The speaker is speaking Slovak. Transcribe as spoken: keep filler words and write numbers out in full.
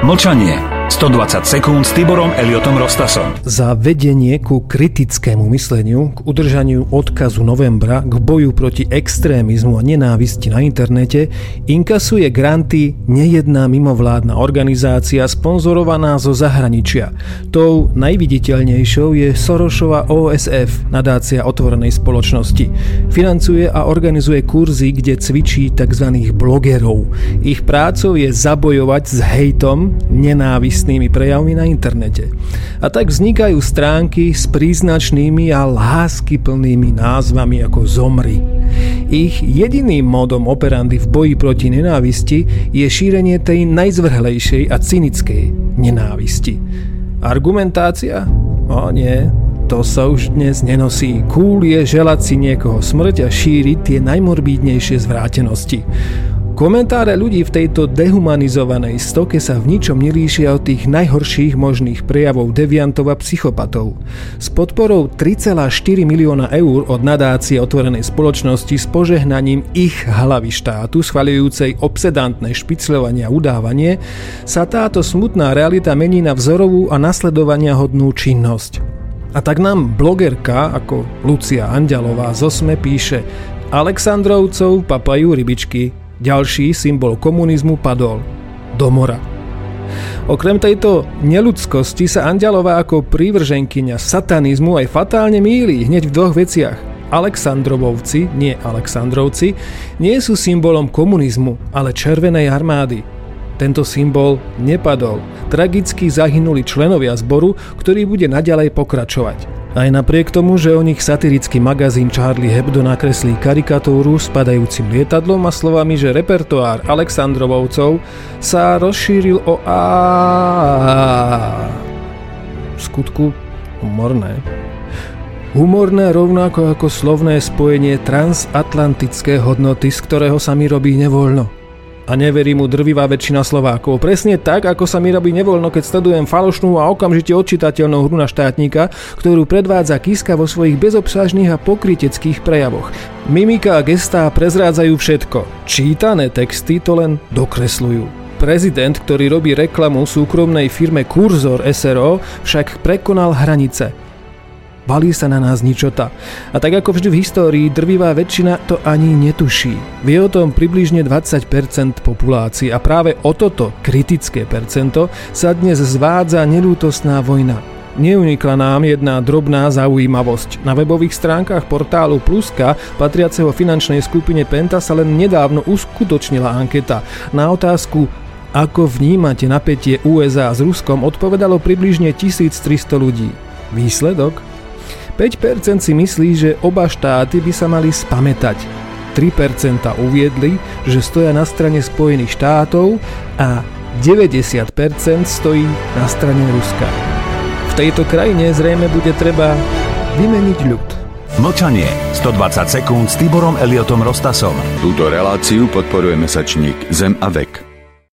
Mlčanie. stodvadsať sekúnd s Tiborom Eliotom Rostasom. Za vedenie ku kritickému mysleniu, k udržaniu odkazu novembra, k boju proti extrémizmu a nenávisti na internete inkasuje granty nejedná mimovládna organizácia sponzorovaná zo zahraničia. Tou najviditeľnejšou je Sorošova ó es ef, nadácia otvorenej spoločnosti. Financuje a organizuje kurzy, kde cvičí tzv. Blogerov. Ich prácou je zabojovať s hejtom, nenávistnými prejavmi na internete. A tak vznikajú stránky s príznačnými a láskyplnými názvami ako Zomri. Ich jediným modom operandy v boji proti nenávisti je šírenie tej najzvrhlejšej a cynickej nenávisti. Argumentácia? O nie, to sa už dnes nenosí. Cool je želať si niekoho smrť a šíriť tie najmorbídnejšie zvrátenosti. Komentáre ľudí v tejto dehumanizovanej stoke sa v ničom nelíšia od tých najhorších možných prejavov deviantov a psychopatov. S podporou tri celé štyri milióna eur od nadácie otvorenej spoločnosti s požehnaním ich hlavy štátu, schvaľujúcej obsedantné špicľovanie a udávanie, sa táto smutná realita mení na vzorovú a nasledovania hodnú činnosť. A tak nám blogerka ako Lucia Anđelová z Osme píše: Alexandrovcov papajú rybičky. Ďalší symbol komunizmu padol do mora. Okrem tejto neľudskosti sa Anďelová ako prívrženkyňa satanizmu aj fatálne mýli hneď v dvoch veciach. Alexandrovovci, nie Alexandrovci, nie sú symbolom komunizmu, ale Červenej armády. Tento symbol nepadol. Tragicky zahynuli členovia zboru, ktorý bude naďalej pokračovať. Aj napriek tomu, že o nich satirický magazín Charlie Hebdo nakreslí karikatúru s padajúcim lietadlom a slovami, že repertoár Alexandrovcov sa rozšíril o a v skutku humorné. Humorné rovnako ako slovné spojenie transatlantické hodnoty, z ktorého sa mi robí nevoľno. A neverí mu drvivá väčšina Slovákov. Presne tak, ako sa mi robí nevoľno, keď sledujem falošnú a okamžite odčitateľnú hru na štátnika, ktorú predvádza Kiska vo svojich bezobsažných a pokryteckých prejavoch. Mimika a gestá prezrádzajú všetko. Čítané texty to len dokresľujú. Prezident, ktorý robí reklamu súkromnej firme Kurzor es er ó, však prekonal hranice. Valí sa na nás ničota. A tak ako vždy v histórii, drvivá väčšina to ani netuší. Vie o tom približne dvadsať percent populácie a práve o toto kritické percento sa dnes zvádza neľútostná vojna. Neunikla nám jedna drobná zaujímavosť. Na webových stránkach portálu Pluska, patriaceho finančnej skupine Penta, sa len nedávno uskutočnila anketa. Na otázku "Ako vnímate napätie ú es á s Ruskom?" odpovedalo približne tisíctristo ľudí. Výsledok? päť percent si myslí, že oba štáty by sa mali spamätať. tri percent uviedli, že stoja na strane Spojených štátov a deväťdesiat percent stojí na strane Ruska. V tejto krajine zrejme bude treba vymeniť ľud. Mlčanie. stodvadsať sekúnd s Tiborom Eliotom Rostasom. Túto reláciu podporuje mesačník Zem a Vek.